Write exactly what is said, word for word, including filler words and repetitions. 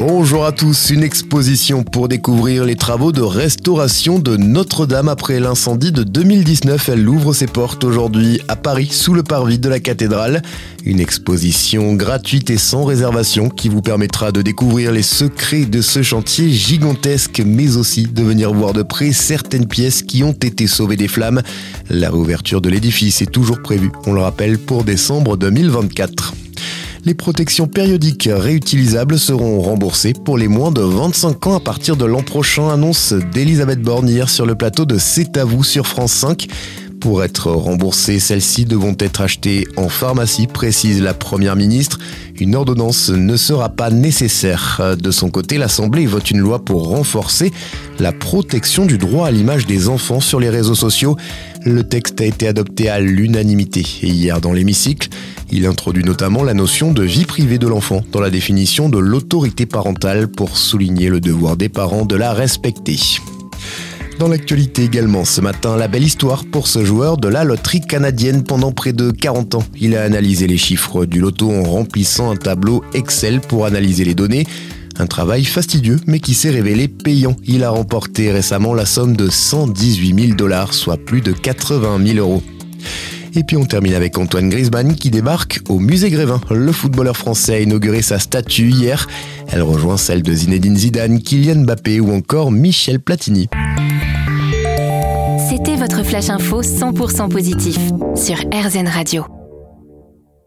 Bonjour à tous, une exposition pour découvrir les travaux de restauration de Notre-Dame après l'incendie de deux mille dix-neuf. Elle ouvre ses portes aujourd'hui à Paris, sous le parvis de la cathédrale. Une exposition gratuite et sans réservation qui vous permettra de découvrir les secrets de ce chantier gigantesque, mais aussi de venir voir de près certaines pièces qui ont été sauvées des flammes. La réouverture de l'édifice est toujours prévue, on le rappelle, pour décembre deux mille vingt-quatre. Les protections périodiques réutilisables seront remboursées pour les moins de vingt-cinq ans à partir de l'an prochain, annonce d'Elisabeth Borne hier sur le plateau de C'est à vous sur France cinq. Pour être remboursées, celles-ci devront être achetées en pharmacie, précise la Première ministre. Une ordonnance ne sera pas nécessaire. De son côté, l'Assemblée vote une loi pour renforcer la protection du droit à l'image des enfants sur les réseaux sociaux. Le texte a été adopté à l'unanimité hier dans l'hémicycle. Il introduit notamment la notion de vie privée de l'enfant dans la définition de l'autorité parentale pour souligner le devoir des parents de la respecter. Dans l'actualité également ce matin, la belle histoire pour ce joueur de la loterie canadienne pendant près de quarante ans. Il a analysé les chiffres du loto en remplissant un tableau Excel pour analyser les données. Un travail fastidieux mais qui s'est révélé payant. Il a remporté récemment la somme de cent dix-huit mille dollars, soit plus de quatre-vingt mille euros. Et puis on termine avec Antoine Griezmann qui débarque au musée Grévin. Le footballeur français a inauguré sa statue hier. Elle rejoint celle de Zinedine Zidane, Kylian Mbappé ou encore Michel Platini. C'était votre flash info cent pour cent positif sur R Z N Radio.